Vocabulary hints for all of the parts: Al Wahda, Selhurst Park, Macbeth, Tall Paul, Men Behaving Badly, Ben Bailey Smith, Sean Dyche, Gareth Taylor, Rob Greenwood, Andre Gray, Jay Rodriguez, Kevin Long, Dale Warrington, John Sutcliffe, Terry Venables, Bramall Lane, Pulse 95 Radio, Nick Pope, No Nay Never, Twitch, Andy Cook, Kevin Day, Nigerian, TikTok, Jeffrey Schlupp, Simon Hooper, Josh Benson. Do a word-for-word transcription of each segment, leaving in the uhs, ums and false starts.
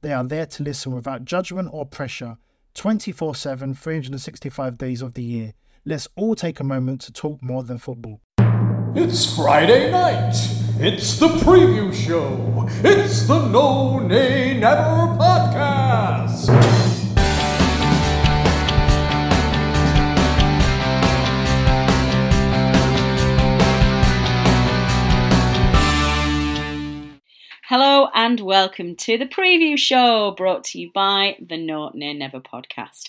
They are there to listen without judgment or pressure, twenty-four seven, three hundred sixty-five days of the year. Let's all take a moment to talk more than football. It's Friday night. It's the preview show. It's the No Nay Never podcast. Hello and welcome to the preview show, brought to you by the No Nay Never podcast.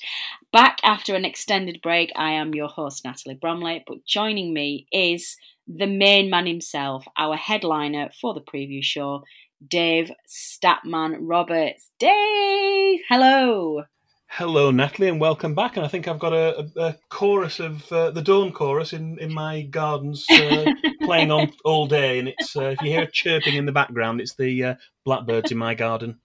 Back after an extended break, I am your host Natalie Bromley, but joining me is the main man himself, our headliner for the preview show, Dave Statman Roberts. Dave, hello. Hello Natalie and welcome back. And I think I've got a, a, a chorus of uh, the Dawn chorus in, in my gardens uh, playing on all day, and it's uh, if you hear a chirping in the background, it's the uh, blackbirds in my garden.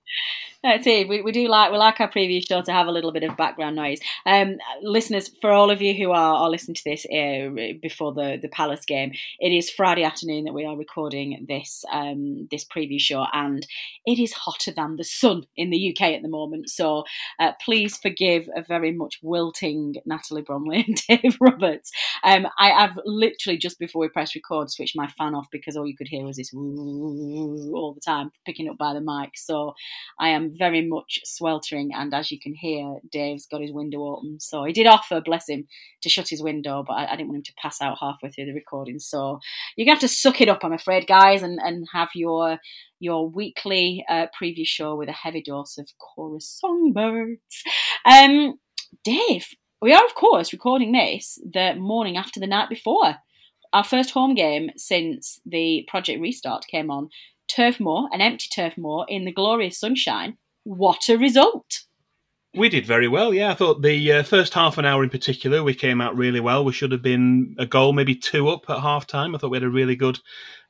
That's it. We, we do like we like our preview show to have a little bit of background noise. Um, listeners, for all of you who are, are listening to this uh, before the, the Palace game, it is Friday afternoon that we are recording this um, this preview show, and it is hotter than the sun in the U K at the moment. So uh, please forgive a very much wilting Natalie Bromley and Dave Roberts. Um, I have literally just before we press record switched my fan off because all you could hear was this all the time picking up by the mic. So I am very much sweltering, and as you can hear, Dave's got his window open. So he did offer, bless him, to shut his window, but I, I didn't want him to pass out halfway through the recording. So you're going to have to suck it up, I'm afraid, guys, and, and have your your weekly uh, preview show with a heavy dose of chorus songbirds. Um, Dave, we are, of course, recording this the morning after the night before. Our first home game since the Project Restart came on Turf Moor, an empty Turf Moor in the glorious sunshine. What a result! We did very well, yeah. I thought the uh, first half an hour in particular, we came out really well. We should have been a goal, maybe two up at half-time. I thought we had a really good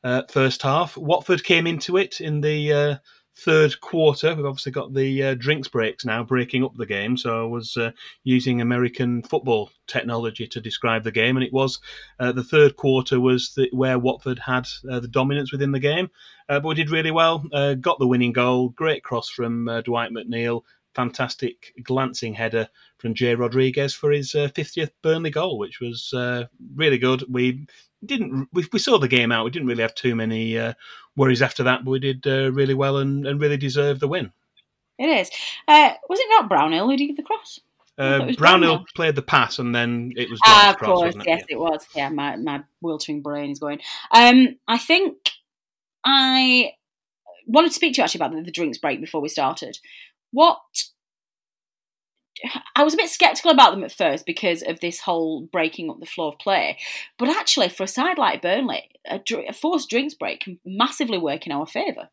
uh, first half. Watford came into it in the uh, third quarter. We've obviously got the uh, drinks breaks now breaking up the game, so I was uh, using American football technology to describe the game, and it was uh, the third quarter was the, where Watford had uh, the dominance within the game. Uh, but we did really well, uh, got the winning goal, great cross from uh, Dwight McNeil, fantastic glancing header from Jay Rodriguez for his uh, fiftieth Burnley goal, which was uh, really good. We didn't we, we saw the game out, we didn't really have too many uh, worries after that, but we did uh, really well and, and really deserved the win. It is. Uh, was it not Brownhill who did the cross? Uh, Brownhill, Brownhill played the pass and then it was Brownhill. Ah, of course, wasn't it? Yes, yeah. It was. Yeah, my, my wilting brain is going. Um, I think... I wanted to speak to you actually about the, the drinks break before we started. What I was a bit sceptical about them at first because of this whole breaking up the flow of play, but actually for a side like Burnley, a, a forced drinks break can massively work in our favour.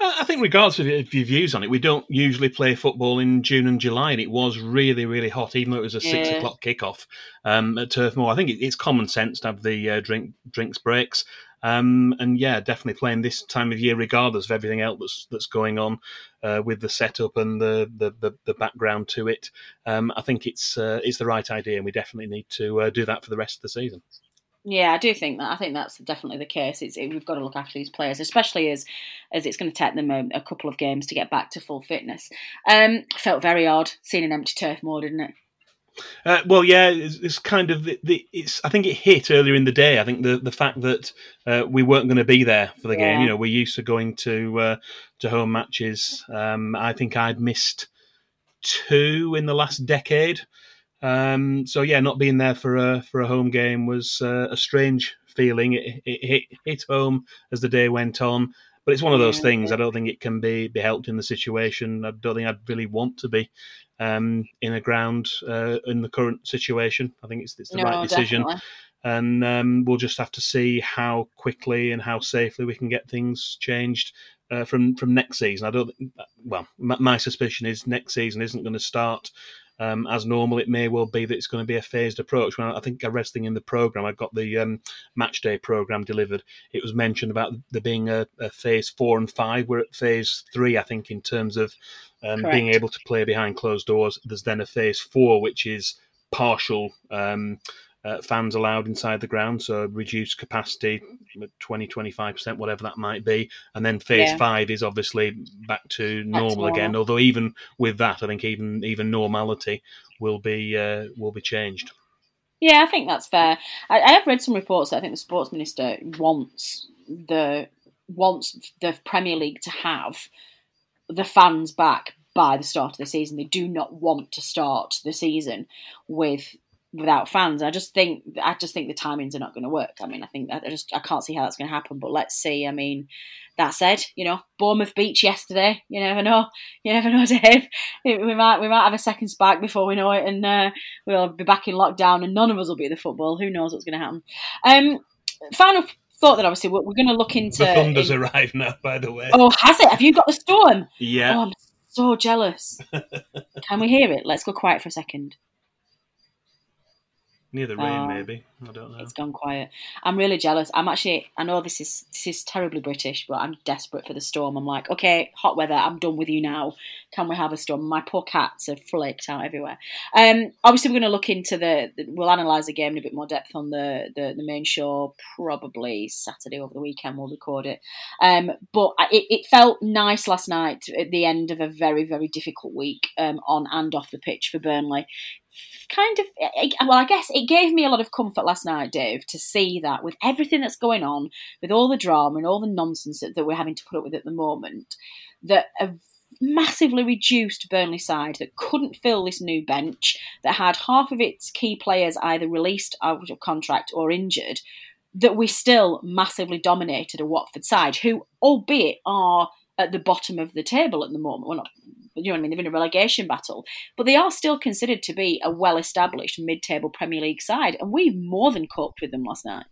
I think regardless of your views on it, we don't usually play football in June and July, and it was really, really hot, even though it was a yeah. six o'clock kickoff um, at Turf Moor. I think it, it's common sense to have the uh, drink drinks breaks. Um, and yeah, definitely playing this time of year, regardless of everything else that's, that's going on uh, with the setup and the, the, the, the background to it. Um, I think it's uh, it's the right idea, and we definitely need to uh, do that for the rest of the season. Yeah, I do think that. I think that's definitely the case. It's it, we've got to look after these players, especially as as it's going to take them a, a couple of games to get back to full fitness. Um, felt very odd seeing an empty Turf Moor, didn't it? Uh, well, yeah, it's, it's kind of the. It's I think it hit earlier in the day. I think the, the fact that uh, we weren't going to be there for the yeah. game. You know, we're used to going to uh, to home matches. Um, I think I'd missed two in the last decade. Um, so yeah, not being there for a for a home game was uh, a strange feeling. It, it hit hit home as the day went on. But it's one of those things. I don't think it can be, be helped in the situation. I don't think I'd really want to be um, in a ground uh, in the current situation. I think it's, it's the no, right decision. Definitely. And um, we'll just have to see how quickly and how safely we can get things changed uh, from, from next season. I don't. Well, my, my suspicion is next season isn't going to start Um, as normal. It may well be that it's going to be a phased approach. When I think I read something in the programme, I got the um, match day programme delivered. It was mentioned about there being a, a phase four and five. We're at phase three, I think, in terms of um, being able to play behind closed doors. There's then a phase four, which is partial um, uh, fans allowed inside the ground, so reduced capacity, twenty, twenty-five percent, whatever that might be. And then phase yeah. five is obviously back to normal, normal again, although even with that, I think even even normality will be uh, will be changed. Yeah, I think that's fair. I, I have read some reports that I think the sports minister wants the wants the Premier League to have the fans back by the start of the season. They do not want to start the season with without fans. I just think I just think the timings are not going to work. I mean, I think I just I can't see how that's going to happen. But let's see. I mean, that said, you know, Bournemouth Beach yesterday. You never know. You never know, Dave. We might we might have a second spike before we know it, and uh, we'll be back in lockdown, and none of us will be at the football. Who knows what's going to happen? Um, final thought that obviously we're, we're going to look into. The thunder's in, arrived now, by the way. Oh, has it? Have you got the storm? Yeah. Oh, I'm so jealous. Can we hear it? Let's go quiet for a second. Near the rain, oh, maybe. I don't know. It's gone quiet. I'm really jealous. I'm actually, I know this is this is terribly British, but I'm desperate for the storm. I'm like, okay, hot weather, I'm done with you now. Can we have a storm? My poor cats are flaked out everywhere. Um, obviously, we're going to look into the, the we'll analyse the game in a bit more depth on the, the, the main show, probably Saturday over the weekend, we'll record it. Um, but it, it felt nice last night at the end of a very, very difficult week um, on and off the pitch for Burnley. Kind of, well, I guess it gave me a lot of comfort last night, Dave, to see that with everything that's going on, with all the drama and all the nonsense that, that we're having to put up with at the moment, that a massively reduced Burnley side that couldn't fill this new bench, that had half of its key players either released out of contract or injured, that we still massively dominated a Watford side who, albeit, are at the bottom of the table at the moment. We're not, you know what I mean? They're in a relegation battle. But they are still considered to be a well-established mid-table Premier League side. And we more than coped with them last night.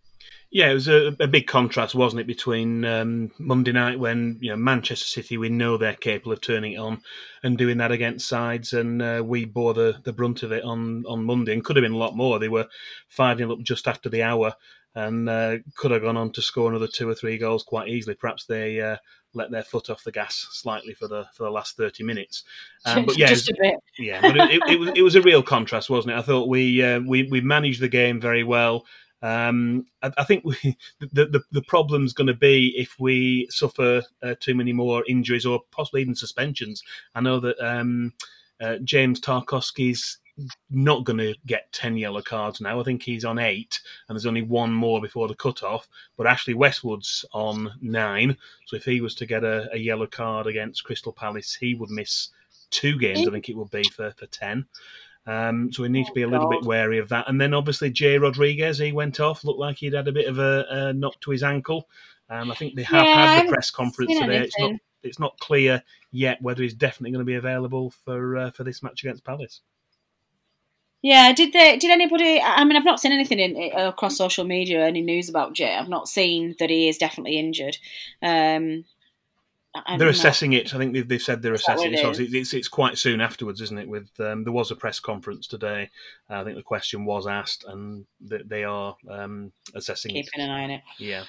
Yeah, it was a, a big contrast, wasn't it, between um, Monday night when, you know, Manchester City, we know they're capable of turning it on and doing that against sides, and uh, we bore the, the brunt of it on, on Monday, and could have been a lot more. They were five nil up just after the hour and uh, could have gone on to score another two or three goals quite easily. Perhaps they... Uh, let their foot off the gas slightly for the for the last thirty minutes, um, but yeah, just a bit. yeah, but it, it, it was it was a real contrast, wasn't it? I thought we uh, we we managed the game very well. Um, I, I think we, the, the the problem's going to be if we suffer uh, too many more injuries or possibly even suspensions. I know that um, uh, James Tarkowski's not going to get ten yellow cards now. I think he's on eight, and there's only one more before the cut-off. But Ashley Westwood's on nine, so if he was to get a, a yellow card against Crystal Palace, he would miss two games, I think it would be, for, for ten. Um, so we need oh, to be a little God. bit wary of that. And then, obviously, Jay Rodriguez, he went off, looked like he'd had a bit of a, a knock to his ankle. Um, I think they have yeah, had the press conference today. Anything. It's not it's not clear yet whether he's definitely going to be available for uh, for this match against Palace. Yeah, did they? Did anybody? I mean, I've not seen anything in, across social media, any news about Jay. I've not seen that he is definitely injured. Um, they're assessing know. it. I think they've, they've said they're is assessing it. it it's, it's quite soon afterwards, isn't it? With um, there was a press conference today. I think the question was asked, and they are um, assessing Keeping it. Keeping an eye on it. Yeah.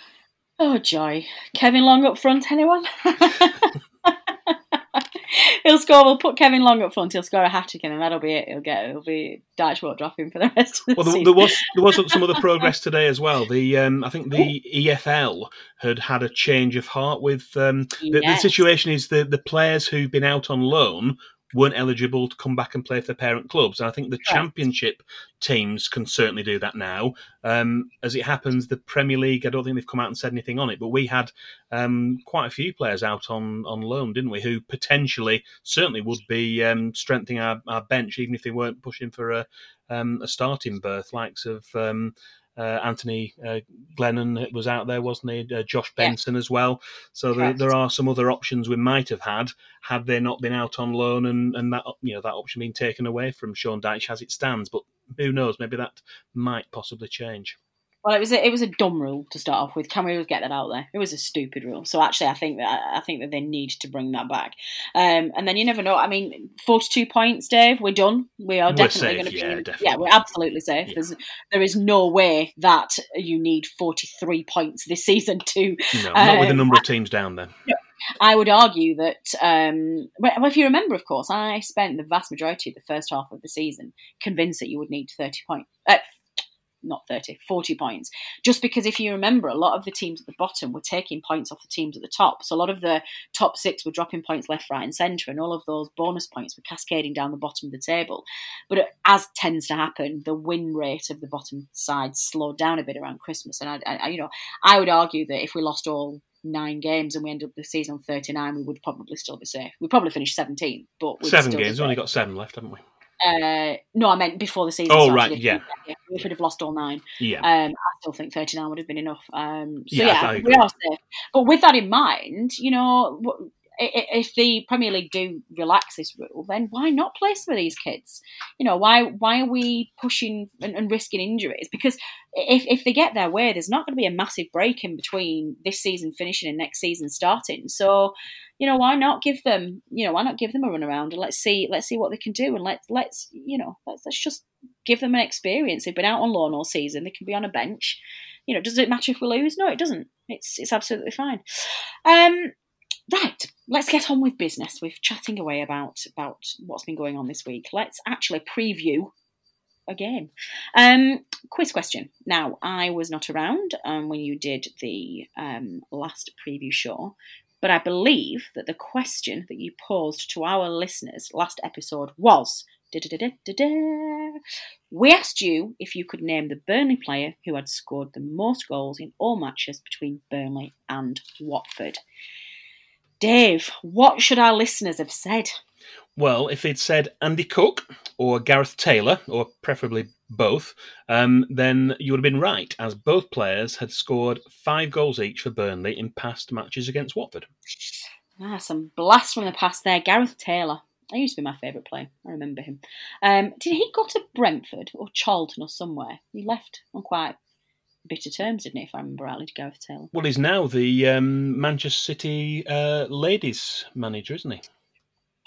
Oh, joy. Kevin Long up front, anyone? He'll score. We'll put Kevin Long up front. He'll score a hat-trick, and that'll be it. He'll get. It'll be Dyche won't drop him for the rest of the well, there, season. There was there was some other progress today as well. The um, I think the E F L had had a change of heart with um, yes. the, the situation is the the players who've been out on loan weren't eligible to come back and play for their parent clubs. And I think the yeah. Championship teams can certainly do that now. Um, as it happens, the Premier League, I don't think they've come out and said anything on it, but we had um, quite a few players out on, on loan, didn't we, who potentially certainly would be um, strengthening our, our bench, even if they weren't pushing for a, um, a starting berth, likes of... Um, Uh, Anthony uh, Glennon was out there, wasn't he? Uh, Josh Benson yeah. as well. So there, there are some other options we might have had had they not been out on loan, and, and that you know that option being taken away from Sean Dyche as it stands. But who knows? Maybe that might possibly change. Well, it was a, it was a dumb rule to start off with. Can we get that out there? It was a stupid rule. So actually, I think that I think that they need to bring that back. Um, and then you never know. I mean, forty-two points, Dave. We're done. We are we're definitely going to be. Yeah, yeah, we're absolutely safe. Yeah. There's, there is no way that you need forty-three points this season to. No, not um, with a number of teams down there. Yeah. I would argue that, um, well, if you remember, of course, I spent the vast majority of the first half of the season convinced that you would need thirty points. Uh, Not thirty, forty points. Just because, if you remember, a lot of the teams at the bottom were taking points off the teams at the top. So a lot of the top six were dropping points left, right, and centre, and all of those bonus points were cascading down the bottom of the table. But as tends to happen, the win rate of the bottom side slowed down a bit around Christmas. And I, I you know, I would argue that if we lost all nine games and we ended up the season on thirty-nine, we would probably still be safe. We'd probably finish seventeenth, but we'd seven still games. We've only got seven left, haven't we? Uh, no, I meant before the season. Oh, started. right, yeah. We could have lost all nine. Yeah. Um, I still think thirty-nine would have been enough. Um, so, yeah, yeah we agree. are safe. But with that in mind, you know, if the Premier League do relax this rule, then why not play some of these kids? You know, why why are we pushing and, and risking injuries? Because if, if they get their way, there's not going to be a massive break in between this season finishing and next season starting. So... You know, why not give them? You know, why not give them a run around and let's see, let's see what they can do, and let's let's you know, let's let's just give them an experience. They've been out on loan all season; they can be on a bench. You know, does it matter if we lose? No, it doesn't. It's it's absolutely fine. Um, right, let's get on with business. We're chatting away about about what's been going on this week. Let's actually preview a game. Um, quiz question. Now, I was not around um, when you did the um, last preview show. But I believe that the question that you posed to our listeners last episode was, we asked you if you could name the Burnley player who had scored the most goals in all matches between Burnley and Watford. Dave, what should our listeners have said? Well, if they'd said Andy Cook or Gareth Taylor, or preferably both, um, then you would have been right, as both players had scored five goals each for Burnley in past matches against Watford. Ah, some blast from the past there. Gareth Taylor. He used to be my favourite player. I remember him. Um, did he go to Brentford or Charlton or somewhere? He left on quite bitter terms, didn't he, if I remember rightly, to Gareth Taylor? Well, he's now the um, Manchester City uh, Ladies manager, isn't he?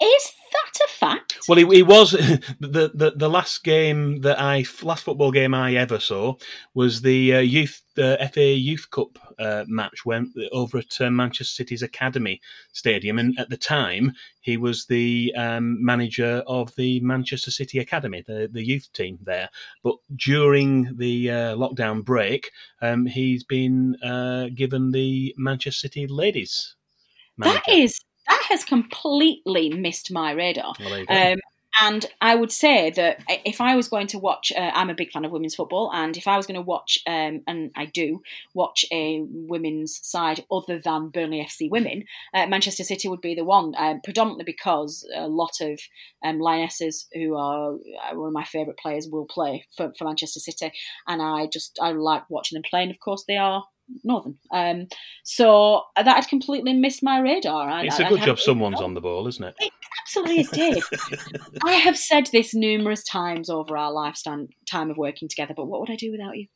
Is that a fact? Well, he, he was the, the the last game that I last football game I ever saw was the uh, youth the F A Youth Cup uh, match when over at uh, Manchester City's Academy Stadium, and at the time he was the um, manager of the Manchester City Academy, the, the youth team there. But during the uh, lockdown break, um, he's been uh, given the Manchester City Ladies manager. That is. That has completely missed my radar. Well, um, and I would say that if I was going to watch, uh, I'm a big fan of women's football, and if I was going to watch, um, and I do, watch a women's side other than Burnley F C Women, uh, Manchester City would be the one, um, predominantly because a lot of um, Lionesses, who are one of my favourite players, will play for, for Manchester City, and I just, I like watching them play, and of course they are Northern. Um, so that had completely missed my radar. I, it's a good job someone's on the ball, isn't it? It absolutely is, Dave. I have said this numerous times over our lifetime time of working together, but what would I do without you?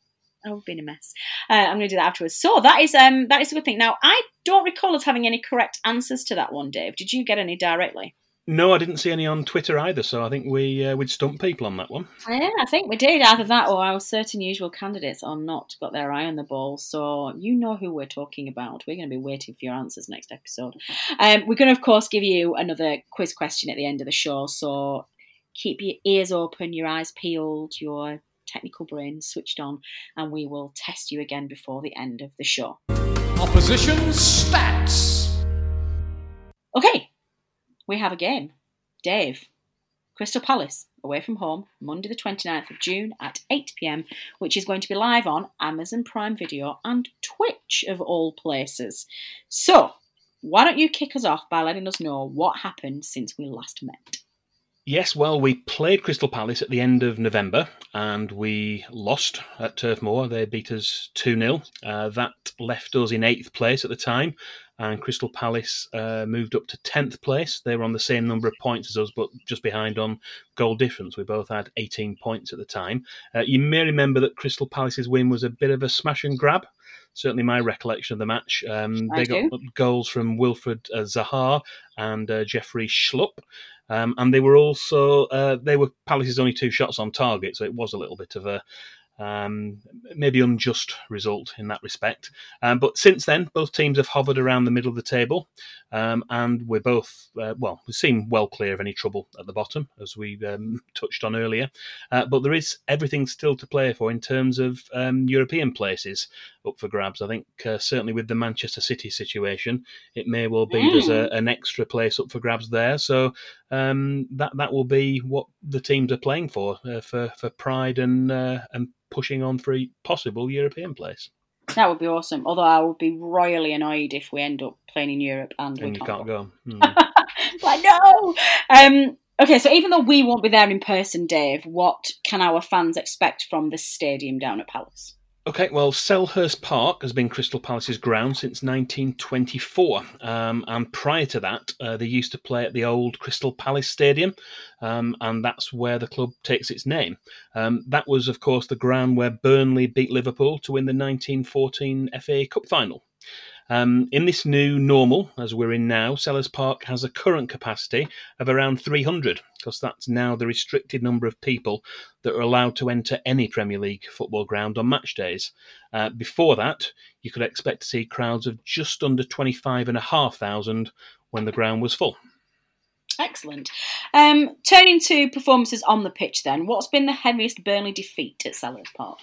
I would have been a mess. Uh, I'm going to do that afterwards. So that is um, that is a good thing. Now, I don't recall us having any correct answers to that one, Dave. Did you get any directly? No, I didn't see any on Twitter either, so I think we, uh, we'd stump people on that one. Yeah, I think we did. Either that or our certain usual candidates are not got their eye on the ball, so you know who we're talking about. We're going to be waiting for your answers next episode. Um, we're going to, of course, give you another quiz question at the end of the show, so keep your ears open, your eyes peeled, your technical brain switched on, and we will test you again before the end of the show. Opposition stats. Okay. We have a game. Dave. Crystal Palace, away from home, Monday the twenty-ninth of June at eight p m, which is going to be live on Amazon Prime Video and Twitch, of all places. So, why don't you kick us off by letting us know what happened since we last met? Yes, well, we played Crystal Palace at the end of November and we lost at Turf Moor. They beat us two nil. Uh, that left us in eighth place at the time. And Crystal Palace uh, moved up to tenth place. They were on the same number of points as us, but just behind on goal difference. We both had eighteen points at the time. Uh, you may remember that Crystal Palace's win was a bit of a smash and grab. Certainly my recollection of the match. Um, they got do. goals from Wilfried uh, Zaha and uh, Jeffrey Schlupp. Um, and they were also, uh, they were Palace's only two shots on target, so it was a little bit of a, Um, maybe unjust result in that respect. Um, but since then, both teams have hovered around the middle of the table um, and we're both, uh, well, we seem well clear of any trouble at the bottom, as we um, touched on earlier. Uh, but there is everything still to play for in terms of um, European places up for grabs. I think uh, certainly with the Manchester City situation, it may well be mm. there's a, an extra place up for grabs there. So um, that that will be what the teams are playing for, uh, for, for pride and uh, and pushing on for a possible European place. That would be awesome. Although I would be royally annoyed if we end up playing in Europe and, and we can't, can't go. go. Mm. Like, no! Um, okay, so even though we won't be there in person, Dave, what can our fans expect from the stadium down at Palace? Okay, well, Selhurst Park has been Crystal Palace's ground since nineteen twenty-four. Um, and prior to that, uh, they used to play at the old Crystal Palace Stadium, um, and that's where the club takes its name. Um, that was, of course, the ground where Burnley beat Liverpool to win the nineteen fourteen F A Cup final. Um, in this new normal, as we're in now, Selhurst Park has a current capacity of around three hundred, because that's now the restricted number of people that are allowed to enter any Premier League football ground on match days. Uh, before that, you could expect to see crowds of just under twenty-five thousand five hundred when the ground was full. Excellent. Um, turning to performances on the pitch then, what's been the heaviest Burnley defeat at Selhurst Park?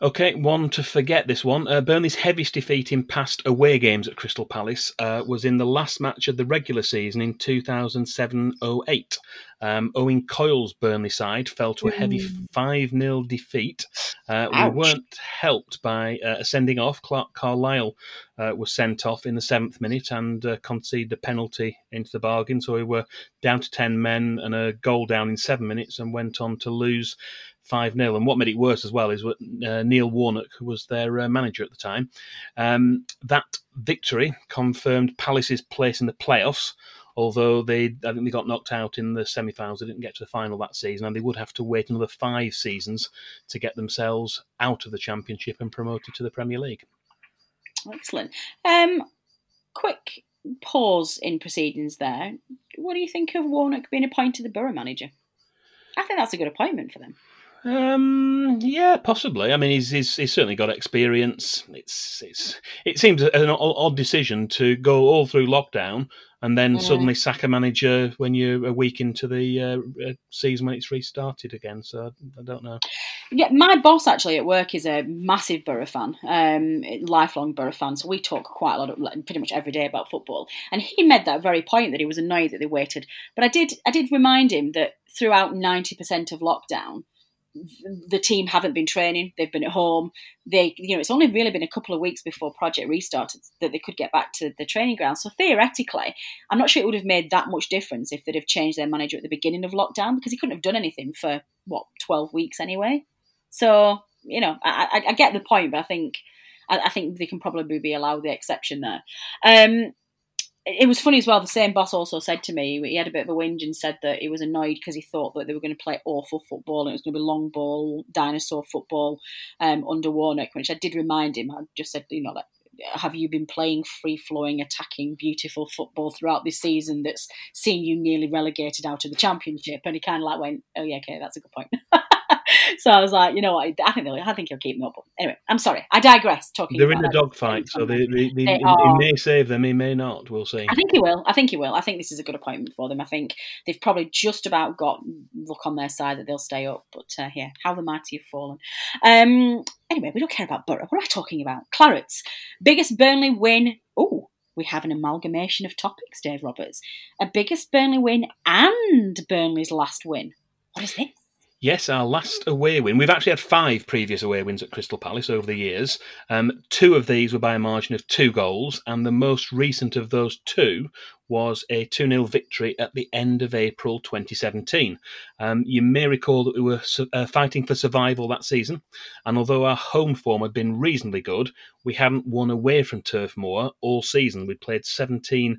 Okay, one to forget this one. Uh, Burnley's heaviest defeat in past away games at Crystal Palace uh, was in the last match of the regular season in two thousand seven oh eight. Um, Owen Coyle's Burnley side fell to a heavy five nil defeat. Uh, we weren't helped by uh, a sending off. Clark Carlisle uh, was sent off in the seventh minute and uh, conceded a penalty into the bargain. So we were down to ten men and a goal down in seven minutes and went on to lose five nil. And what made it worse as well is what, uh, Neil Warnock, who was their uh, manager at the time. Um, that victory confirmed Palace's place in the playoffs, although they, I think they got knocked out in the semi-finals. They didn't get to the final that season, and they would have to wait another five seasons to get themselves out of the Championship and promoted to the Premier League. Excellent. Um, quick pause in proceedings there. What do you think of Warnock being appointed the Borough manager? I think that's a good appointment for them. Um. Yeah, possibly. I mean, he's, he's he's certainly got experience. It's it's it seems an odd decision to go all through lockdown and then yeah. suddenly sack a manager when you're a week into the uh, season when it's restarted again. So I don't know. Yeah, my boss actually at work is a massive Borough fan, um, lifelong Borough fan. So we talk quite a lot, of, pretty much every day about football. And he made that very point that he was annoyed that they waited. But I did I did remind him that throughout ninety percent of lockdown, the team haven't been training. They've been at home. They, you know, it's only really been a couple of weeks before Project Restart that they could get back to the training ground. So theoretically, I'm not sure it would have made that much difference if they'd have changed their manager at the beginning of lockdown, because he couldn't have done anything for what twelve weeks anyway. So you know, I, I, I get the point, but I think I, I think they can probably be allowed the exception there. Um, It was funny as well, the same boss also said to me, he had a bit of a whinge and said that he was annoyed because he thought that they were going to play awful football and it was going to be long ball, dinosaur football um, under Warnock, which I did remind him. I just said, you know, like, have you been playing free-flowing, attacking, beautiful football throughout this season that's seen you nearly relegated out of the Championship? And he kind of like went, oh yeah, okay, that's a good point. So I was like, you know what, I think they'll, I think he'll keep them up. Anyway, I'm sorry, I digress. Talking. They're in a dogfight, so they, they, they, they he may save them, he may not. We'll see. I think he will. I think he will. I think this is a good appointment for them. I think they've probably just about got luck on their side that they'll stay up. But uh, yeah, how the mighty have fallen. Um, anyway, we don't care about Borough. What am I talking about? Clarets. Biggest Burnley win. Oh. we have an amalgamation of topics, Dave Roberts. A biggest Burnley win and Burnley's last win. What is this? Yes, our last away win. We've actually had five previous away wins at Crystal Palace over the years. Um, two of these were by a margin of two goals, and the most recent of those two was a two nil victory at the end of April twenty seventeen. Um, you may recall that we were su- uh, fighting for survival that season, and although our home form had been reasonably good, we hadn't won away from Turf Moor all season. We played seventeen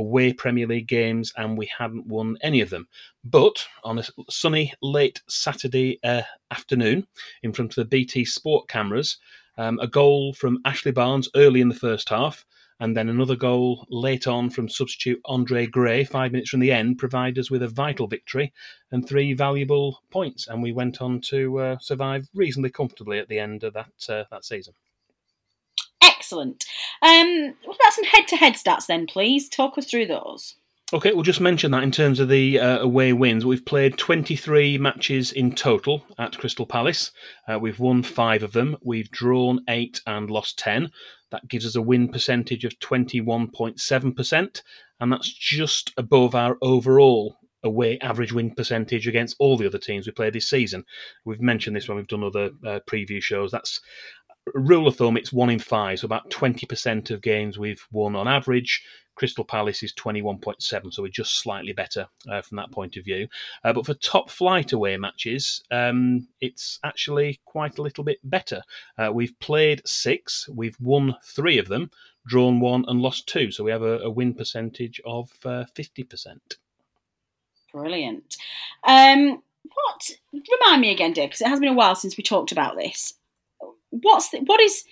away Premier League games, and we hadn't won any of them. But on a sunny late Saturday uh, afternoon, in front of the B T Sport cameras, um, a goal from Ashley Barnes early in the first half, and then another goal late on from substitute Andre Gray, five minutes from the end, provided us with a vital victory and three valuable points, and we went on to uh, survive reasonably comfortably at the end of that uh, that season. Excellent. Um, what about some head-to-head stats then, please? Talk us through those. Okay, we'll just mention that in terms of the uh, away wins. We've played twenty-three matches in total at Crystal Palace. Uh, we've won five of them. We've drawn eight and lost ten. That gives us a win percentage of twenty-one point seven percent, and that's just above our overall away average win percentage against all the other teams we play this season. We've mentioned this when we've done other uh, preview shows. That's rule of thumb, it's one in five, so about twenty percent of games we've won on average. Crystal Palace is twenty-one point seven, so we're just slightly better uh, from that point of view. Uh, but for top flight away matches, um, it's actually quite a little bit better. Uh, we've played six, we've won three of them, drawn one and lost two, so we have a, a win percentage of uh, fifty percent. Brilliant. Um, what? Remind me again, Dave, because it has been a while since we talked about this. What's the, what is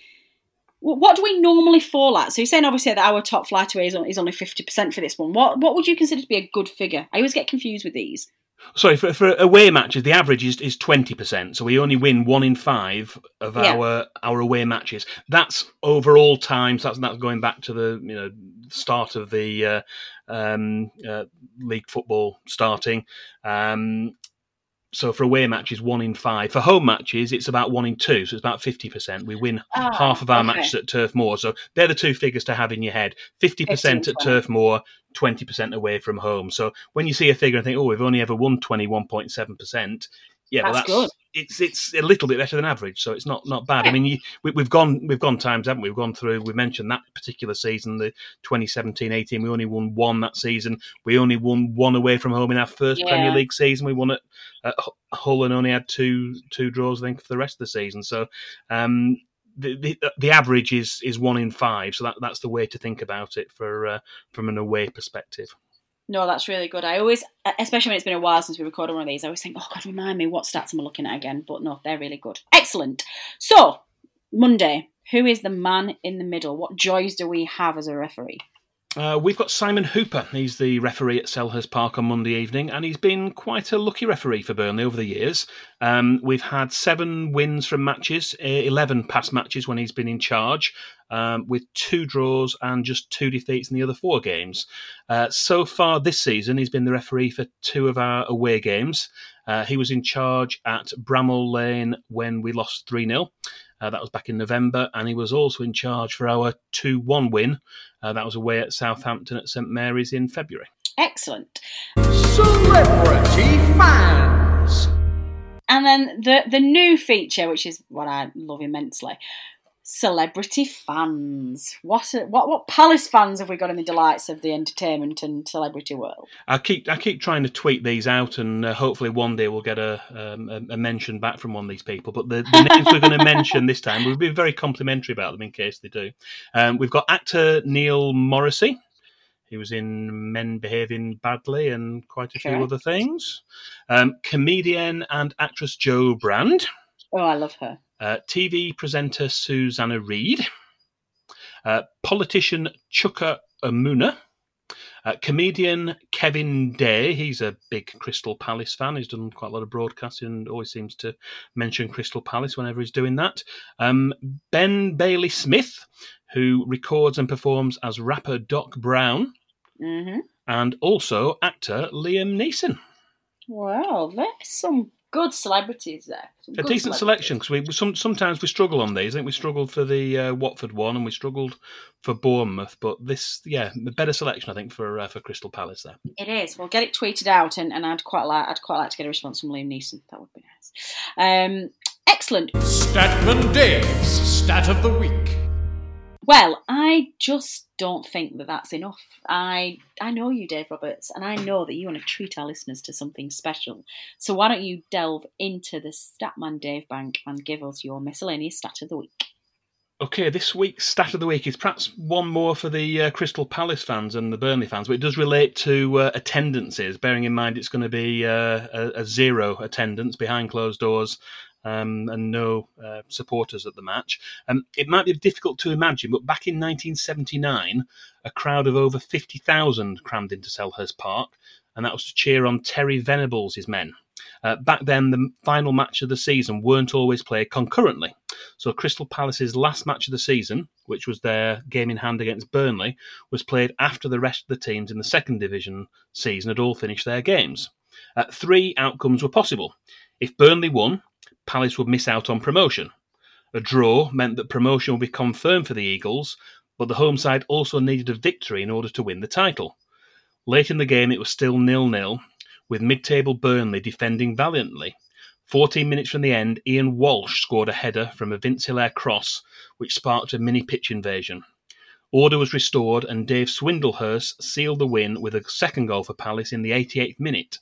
what do we normally fall at? So you're saying obviously that our top flight away is only, is only fifty percent for this one. What what would you consider to be a good figure? I always get confused with these. Sorry, for, for away matches, the average is, is twenty percent. So we only win one in five of yeah. our our away matches. That's overall time. So that's, that's going back to the you know start of the uh, um, uh, league football starting. Um, So for away matches, one in five. For home matches, it's about one in two, so it's about fifty percent. We win oh, half of our okay. matches at Turf Moor. So they're the two figures to have in your head. fifty percent at Turf Moor, twenty percent away from home. So when you see a figure and think, oh, we've only ever won twenty-one point seven percent, yeah, that's, well, that's good. It's it's a little bit better than average, so it's not, not bad. Yeah. I mean, you, we, we've gone we've gone times, haven't we? We've gone through. We mentioned that particular season, the twenty seventeen eighteen. We only won one that season. We only won one away from home in our first yeah. Premier League season. We won at, at Hull and only had two two draws, I think, for the rest of the season. So um, the, the the average is is one in five. So that, that's the way to think about it for uh, from an away perspective. No, that's really good. I always, especially when it's been a while since we recorded one of these, I always think, oh, God, remind me what stats am I looking at again? But no, they're really good. Excellent. So, Monday, who is the man in the middle? What joys do we have as a referee? Uh, we've got Simon Hooper. He's the referee at Selhurst Park on Monday evening, and he's been quite a lucky referee for Burnley over the years. Um, we've had seven wins from matches, eleven past matches when he's been in charge, um, with two draws and just two defeats in the other four games. Uh, so far this season, he's been the referee for two of our away games. Uh, he was in charge at Bramall Lane when we lost three nil. Uh, that was back in November, and he was also in charge for our two one win. Uh, that was away at Southampton at St Mary's in February. Excellent. Celebrity fans! And then the, the new feature, which is what I love immensely, celebrity fans. What a, what what Palace fans have we got in the delights of the entertainment and celebrity world? I keep I keep trying to tweet these out, and uh, hopefully one day we'll get a, um, a a mention back from one of these people. But the, the names we're going to mention this time, we'll be very complimentary about them in case they do. Um, we've got actor Neil Morrissey. He was in Men Behaving Badly and quite a okay. few other things. Um, comedian and actress Jo Brand. Oh, I love her. Uh, T V presenter Susanna Reid, uh, politician Chuka Amuna, uh, comedian Kevin Day. He's a big Crystal Palace fan. He's done quite a lot of broadcasting and always seems to mention Crystal Palace whenever he's doing that. Um, Ben Bailey Smith, who records and performs as rapper Doc Brown, mm-hmm. and also actor Liam Neeson. Wow, there's some good celebrities there. Some a decent selection, because we some, sometimes we struggle on these. I think we struggled for the uh, Watford one, and we struggled for Bournemouth. But this, yeah, the better selection, I think, for uh, for Crystal Palace there. It is. Well, get it tweeted out, and, and I'd quite like I'd quite like to get a response from Liam Neeson. That would be nice. Um, excellent. Statman Dave's stat of the week. Well, I just don't think that that's enough. I I know you, Dave Roberts, and I know that you want to treat our listeners to something special. So why don't you delve into the Statman Dave bank and give us your miscellaneous stat of the week? Okay, this week's stat of the week is perhaps one more for the uh, Crystal Palace fans and the Burnley fans, but it does relate to uh, attendances, bearing in mind it's going to be uh, a, a zero attendance behind closed doors. Um, and no uh, supporters at the match. Um, it might be difficult to imagine, but back in nineteen seventy-nine, a crowd of over fifty thousand crammed into Selhurst Park, and that was to cheer on Terry Venables' men. Uh, back then, the final match of the season weren't always played concurrently. So Crystal Palace's last match of the season, which was their game in hand against Burnley, was played after the rest of the teams in the second division season had all finished their games. Uh, three outcomes were possible. If Burnley won, Palace would miss out on promotion. A draw meant that promotion would be confirmed for the Eagles, but the home side also needed a victory in order to win the title. Late in the game, it was still nil-nil, with mid-table Burnley defending valiantly. Fourteen minutes from the end, Ian Walsh scored a header from a Vince Hilaire cross, which sparked a mini-pitch invasion. Order was restored, and Dave Swindlehurst sealed the win with a second goal for Palace in the eighty-eighth minute,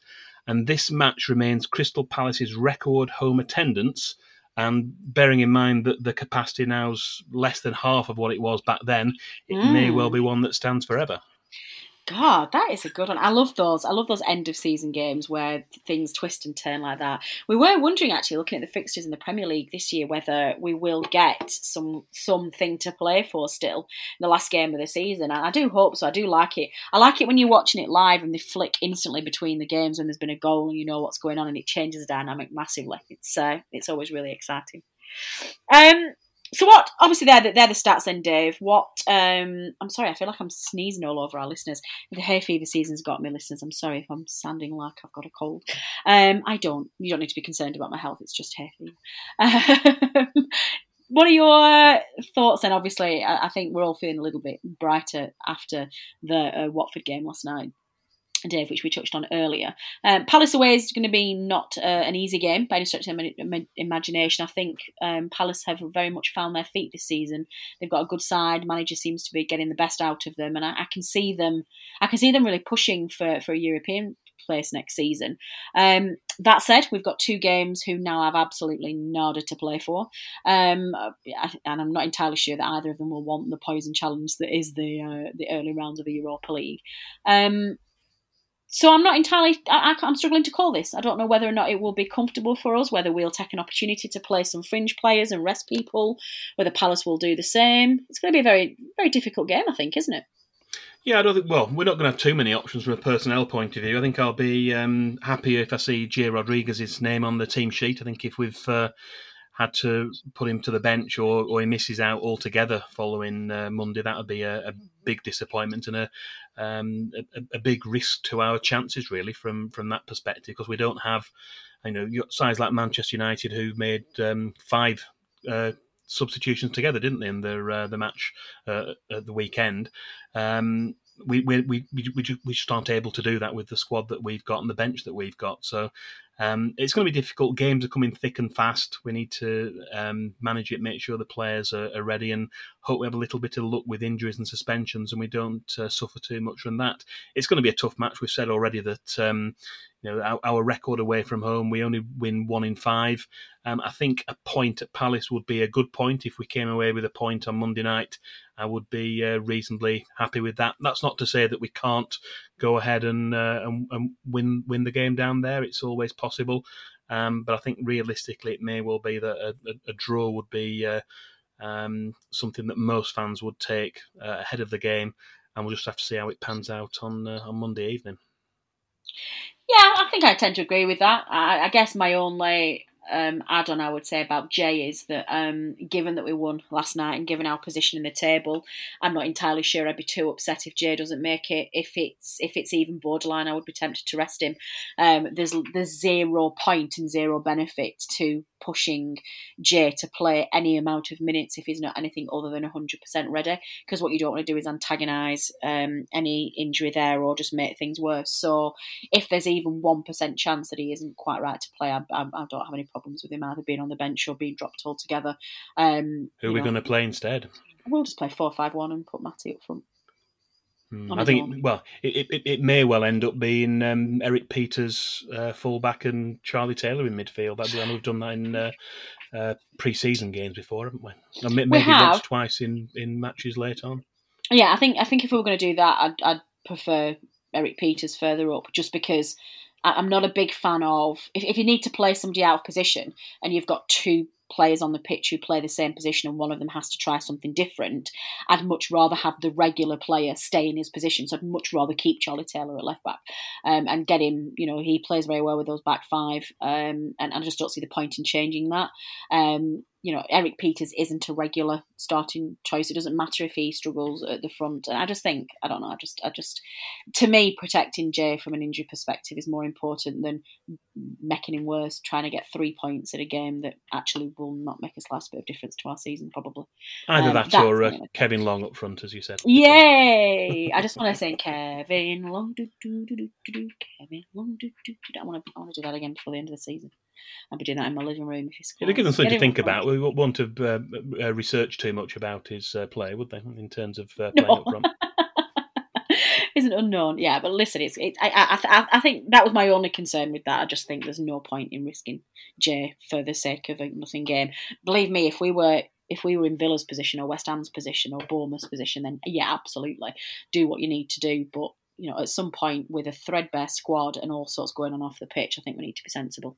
and this match remains Crystal Palace's record home attendance. And bearing in mind that the capacity now is less than half of what it was back then, it mm. may well be one that stands forever. God, that is a good one. I love those. I love those end-of-season games where things twist and turn like that. We were wondering, actually, looking at the fixtures in the Premier League this year, whether we will get some something to play for still in the last game of the season. And I do hope so. I do like it. I like it when you're watching it live and they flick instantly between the games when there's been a goal and you know what's going on, and it changes the dynamic massively. It's uh, it's always really exciting. Um. So what, obviously they're, they're the stats then, Dave. What, um, I'm sorry, I feel like I'm sneezing all over our listeners. The hay fever season's got me, listeners. I'm sorry if I'm sounding like I've got a cold. Um, I don't. You don't need to be concerned about my health. It's just hay fever. Um, what are your thoughts then? Obviously, I, I think we're all feeling a little bit brighter after the uh, Watford game last night, Dave, which we touched on earlier. Um, Palace away is going to be not uh, an easy game by any stretch of the imagination. I think um, Palace have very much found their feet this season. They've got a good side. Manager seems to be getting the best out of them, and I, I can see them. I can see them really pushing for for a European place next season. Um, that said, we've got two games who now have absolutely nada to play for, um, I, and I'm not entirely sure that either of them will want the poison challenge that is the uh, the early rounds of the Europa League. Um, So I'm not entirely, I, I'm struggling to call this. I don't know whether or not it will be comfortable for us, whether we'll take an opportunity to play some fringe players and rest people, whether Palace will do the same. It's going to be a very, very difficult game, I think, isn't it? Yeah, I don't think, well, we're not going to have too many options from a personnel point of view. I think I'll be um, happier if I see Jay Rodriguez's name on the team sheet. I think if we've uh, had to put him to the bench or, or he misses out altogether following uh, Monday, that would be a, a big disappointment and a Um, a, a big risk to our chances, really, from, from that perspective, because we don't have, you know, sides like Manchester United who made um, five uh, substitutions together, didn't they, in their uh, the match uh, at the weekend. Um, we we we we just, we just aren't able to do that with the squad that we've got and the bench that we've got. So um, it's going to be difficult. Games are coming thick and fast. We need to um, manage it, make sure the players are, are ready, and hope we have a little bit of luck with injuries and suspensions, and we don't uh, suffer too much from that. It's going to be a tough match. We've said already that um, you know our, our record away from home, we only win one in five. Um, I think a point at Palace would be a good point. If we came away with a point on Monday night, I would be uh, reasonably happy with that. That's not to say that we can't go ahead and uh, and, and win win the game down there. It's always possible, um, but I think realistically, it may well be that a, a, a draw would be uh, um, something that most fans would take uh, ahead of the game, and we'll just have to see how it pans out on uh, on Monday evening. Yeah, I think I tend to agree with that. I, I guess my only um, add-on I would say about Jay is that um, given that we won last night and given our position in the table, I'm not entirely sure I'd be too upset if Jay doesn't make it. If it's if it's even borderline, I would be tempted to rest him. Um, there's there's zero point and zero benefit to pushing Jay to play any amount of minutes if he's not anything other than one hundred percent ready, because what you don't want to do is antagonise um, any injury there or just make things worse. So if there's even one percent chance that he isn't quite right to play, I, I, I don't have any problems with him either being on the bench or being dropped altogether. Um, Who are we going to play instead? We'll just play four five one and put Matty up front. Mm, I think, it, well, it, it it may well end up being um, Eric Peters uh, fullback and Charlie Taylor in midfield. That'd be, I know we've done that in uh, uh, pre-season games before, haven't we? Or maybe we have. Once, twice in, in matches later on. Yeah, I think I think if we were going to do that, I'd, I'd prefer Eric Peters further up, just because I'm not a big fan of if, if you need to play somebody out of position and you've got two players on the pitch who play the same position and one of them has to try something different, I'd much rather have the regular player stay in his position. So I'd much rather keep Charlie Taylor at left back um, and get him, you know, he plays very well with those back five um, and I just don't see the point in changing that. Um, you know, Eric Peters isn't a regular starting choice. It doesn't matter if he struggles at the front. And I just think, I don't know, I just, I just, to me, protecting Jay from an injury perspective is more important than making him worse, trying to get three points in a game that actually will not make us last bit of difference to our season, probably. Either um, that or uh, Kevin Long up front, as you said. Yay! I just want to say Kevin Long, do do do do do, Kevin Long, do do do. I want to, I want to do that again before the end of the season. I'll be doing that in my living room if it's. It'll give them something to think about. We wouldn't have uh, uh, researched too much about his uh, play, would they? In terms of uh, playing no. up front, isn't unknown. Yeah, but listen, it's. It, I, I, I think that was my only concern with that. I just think there's no point in risking Jay for the sake of a nothing game. Believe me, if we were. If we were in Villa's position or West Ham's position or Bournemouth's position, then yeah, absolutely, do what you need to do. But you know, at some point with a threadbare squad and all sorts going on off the pitch, I think we need to be sensible.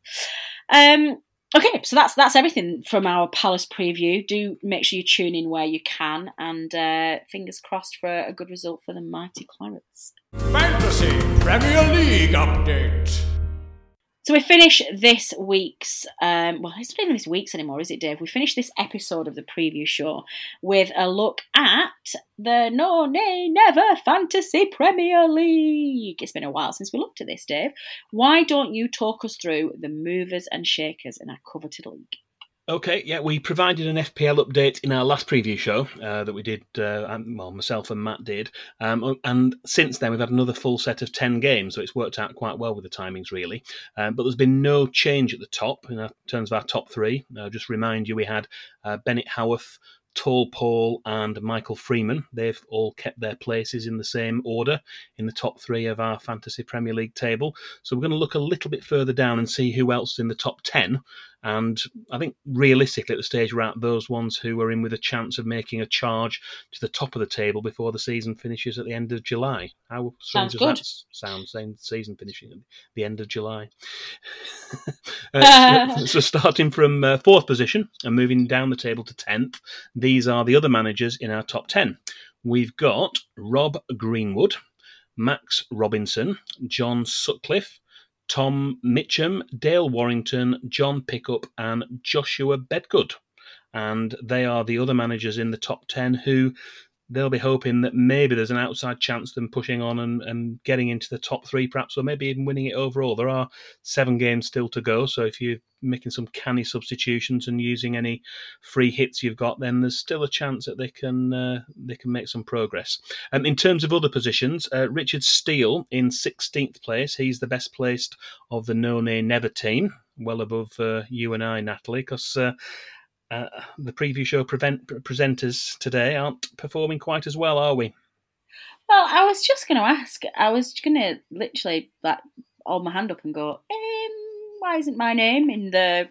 Um, okay, so that's that's everything from our Palace preview. Do make sure you tune in where you can, and uh, fingers crossed for a good result for the mighty Clarets. Fantasy Premier League update. So we finish this week's, um, well, it's not even this week's anymore, is it, Dave? We finish this episode of the preview show with a look at the No Nay Never Fantasy Premier League. It's been a while since we looked at this, Dave. Why don't you talk us through the movers and shakers in our coveted league? Okay, yeah, we provided an F P L update in our last preview show uh, that we did, uh, well, myself and Matt did, um, and since then we've had another full set of ten games, so it's worked out quite well with the timings, really. Um, but there's been no change at the top in, our, in terms of our top three. I'll just remind you, we had uh, Bennett Howarth, Tall Paul and Michael Freeman. They've all kept their places in the same order in the top three of our Fantasy Premier League table. So we're going to look a little bit further down and see who else is in the top ten. And I think realistically at the stage we're at, those ones who are in with a chance of making a charge to the top of the table before the season finishes at the end of July. How strange does that sound, saying the season finishing at the end of July? uh, so starting from uh, fourth position and moving down the table to tenth, these are the other managers in our top ten. We've got Rob Greenwood, Max Robinson, John Sutcliffe, Tom Mitcham, Dale Warrington, John Pickup and Joshua Bedgood. And they are the other managers in the top ten who they'll be hoping that maybe there's an outside chance of them pushing on and, and getting into the top three perhaps, or maybe even winning it overall. There are seven games still to go, so if you're making some canny substitutions and using any free hits you've got, then there's still a chance that they can uh, they can make some progress. Um, in terms of other positions, uh, Richard Steele in sixteenth place. He's the best placed of the No Nay Never team, well above uh, you and I, Natalie, because... Uh, Uh, the preview show prevent, presenters today aren't performing quite as well, are we? Well, I was just going to ask. I was going to literally like, hold my hand up and go, um, why isn't my name in the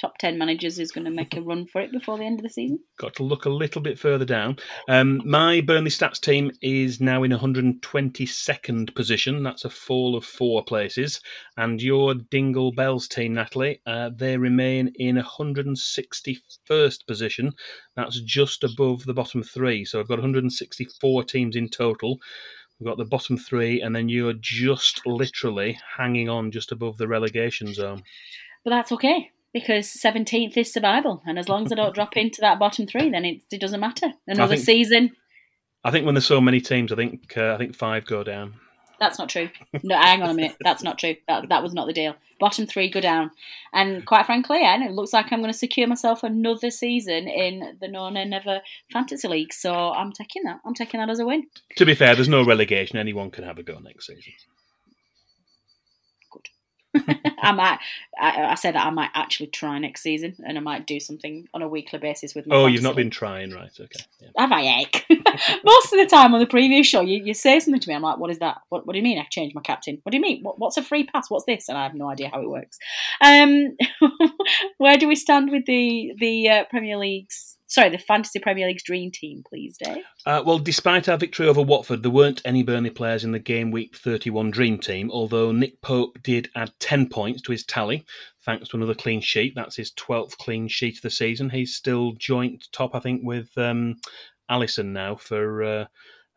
top ten managers who's going to make a run for it before the end of the season? Got to look a little bit further down. Um, my Burnley Stats team is now in one hundred twenty-second position. That's a fall of four places. And your Dingle Bells team, Natalie, uh, they remain in one hundred sixty-first position. That's just above the bottom three. So I've got one hundred sixty-four teams in total. We've got the bottom three, and then you're just literally hanging on just above the relegation zone. But that's okay. because seventeenth is survival. And as long as I don't drop into that bottom three, then it, it doesn't matter. Another I think, season. I think when there's so many teams, I think uh, I think five go down. That's not true. No, hang on a minute. That's not true. That that was not the deal. Bottom three go down. And quite frankly, and it looks like I'm going to secure myself another season in the No Nay Never Fantasy League. So I'm taking that. I'm taking that as a win. To be fair, there's no relegation. Anyone can have a go next season. Good. I might. I, I said that I might actually try next season, and I might do something on a weekly basis with my Oh, you've not league. been trying, right? Okay. Yeah. Have I, Eric? Most of the time on the previous show, you, you say something to me, I'm like, what is that? What, what do you mean I've changed my captain? What do you mean? What, what's a free pass? What's this? And I have no idea how it works. Um, where do we stand with the, the uh, Premier League's, sorry, the Fantasy Premier League's dream team, please, Dave? Uh, well, despite our victory over Watford, there weren't any Burnley players in the game week thirty-one dream team, although Nick Pope did add ten points to his tally, thanks to another clean sheet. That's his twelfth clean sheet of the season. He's still joint top, I think, with... Um, Alisson now for uh,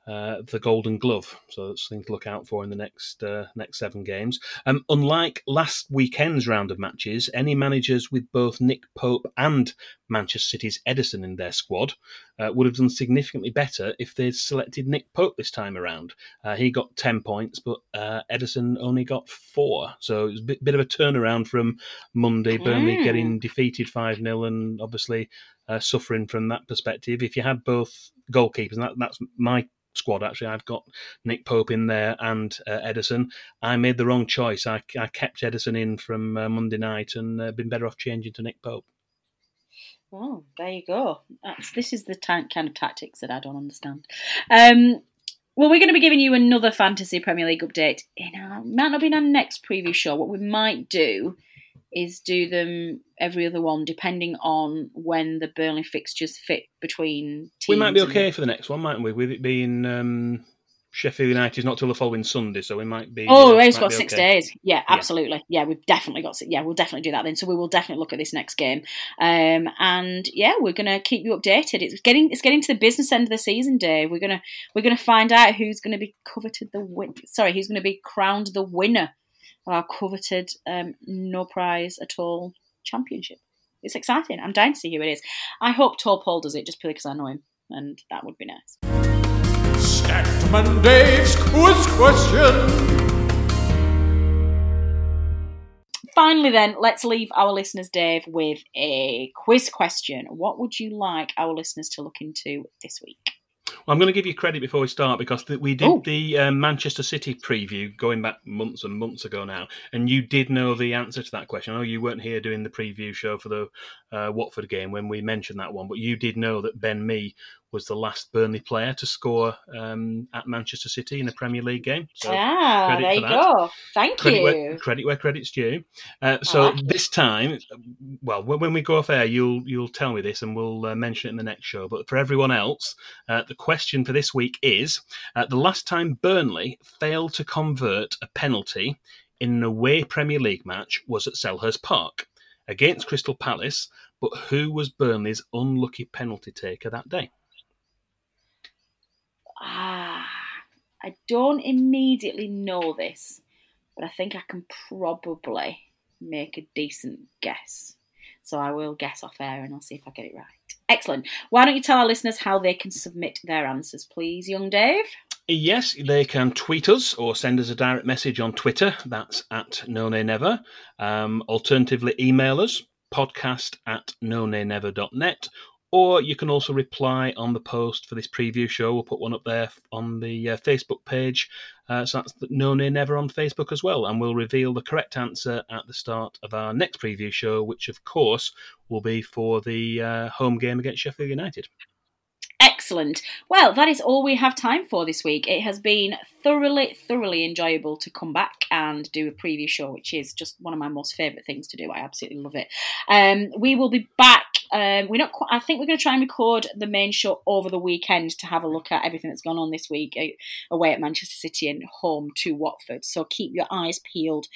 uh, the Golden Glove. So that's something to look out for in the next uh, next seven games. Um, unlike last weekend's round of matches, any managers with both Nick Pope and Manchester City's Edison in their squad uh, would have done significantly better if they'd selected Nick Pope this time around. Uh, he got ten points, but uh, Edison only got four. So it was a bit, bit of a turnaround from Monday, Burnley mm. getting defeated five nil and obviously... Uh, suffering from that perspective. If you had both goalkeepers, and that, that's my squad actually, I've got Nick Pope in there and uh, Edison. I made the wrong choice. I, I kept Edison in from uh, Monday night and uh, been better off changing to Nick Pope. Oh, there you go. That's, this is the t- kind of tactics that I don't understand. Um, well, we're going to be giving you another Fantasy Premier League update. In our, might not be in our next preview show. What we might do is do them every other one, depending on when the Burnley fixtures fit between teams. We might be okay for the next one, mightn't we? With it being um, Sheffield United's not till the following Sunday, so we might be... Oh, it's got six okay. days. Yeah, absolutely. Yeah. yeah, we've definitely got... Yeah, we'll definitely do that then. So we will definitely look at this next game. Um, and, yeah, we're going to keep you updated. It's getting it's getting to the business end of the season, Dave. We're going to we're gonna find out who's going to be coveted the... Win- Sorry, who's going to be crowned the winner of our coveted um, no prize at all championship. It's exciting. I'm dying to see who it is. I hope Tall Paul does it just purely because I know him, and that would be nice. Statman Dave's quiz question. Finally then, let's leave our listeners, Dave, with a quiz question. What would you like our listeners to look into this week? Well, I'm going to give you credit before we start because we did Ooh. the uh, Manchester City preview going back months and months ago now, and you did know the answer to that question. I know you weren't here doing the preview show for the uh, Watford game when we mentioned that one, but you did know that Ben Mee was the last Burnley player to score um, at Manchester City in a Premier League game. So ah, there you that. go. Thank credit you. Where, credit where credit's due. Uh, so like this it. time, well, when we go off air, you'll you'll tell me this and we'll uh, mention it in the next show. But for everyone else, uh, the question for this week is, uh, the last time Burnley failed to convert a penalty in an away Premier League match was at Selhurst Park against Crystal Palace, but who was Burnley's unlucky penalty taker that day? Ah, I don't immediately know this, but I think I can probably make a decent guess. So I will guess off air and I'll see if I get it right. Excellent. Why don't you tell our listeners how they can submit their answers, please, young Dave? Yes, they can tweet us or send us a direct message on Twitter. That's at No Nay Never. Um, alternatively, email us, podcast at no nay never dot net. Or you can also reply on the post for this preview show. We'll put one up there on the uh, Facebook page. Uh, so that's No Nay Never on Facebook as well. And we'll reveal the correct answer at the start of our next preview show, which, of course, will be for the uh, home game against Sheffield United. Excellent. Well, that is all we have time for this week. It has been thoroughly, thoroughly enjoyable to come back and do a preview show, which is just one of my most favourite things to do. I absolutely love it. Um, we will be back. Um, we're not. Quite, I think we're going to try and record the main show over the weekend to have a look at everything that's gone on this week away at Manchester City and home to Watford. So keep your eyes peeled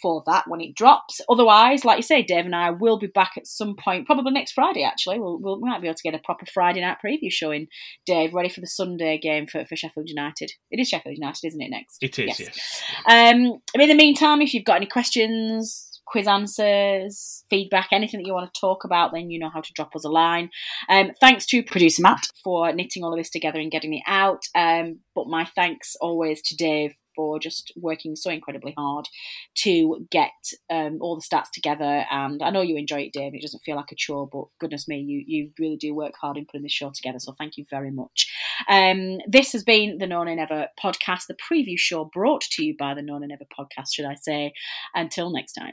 for that when it drops. Otherwise, like you say, Dave and I will be back at some point, probably next Friday actually. We'll, we'll, we might be able to get a proper Friday night preview show in, Dave, ready for the Sunday game for, for Sheffield United. It is Sheffield United, isn't it, next? It is, yes. yes. Um, in the meantime, if you've got any questions, quiz answers, feedback, anything that you want to talk about, then you know how to drop us a line. Um, thanks to producer Matt for knitting all of this together and getting it out. Um, but my thanks always to Dave for just working so incredibly hard to get um, all the stats together. And I know you enjoy it, Dave. It doesn't feel like a chore, but goodness me, you you really do work hard in putting this show together. So thank you very much. Um, this has been the No Nay Never podcast, the preview show brought to you by the No Nay Never podcast, should I say. Until next time.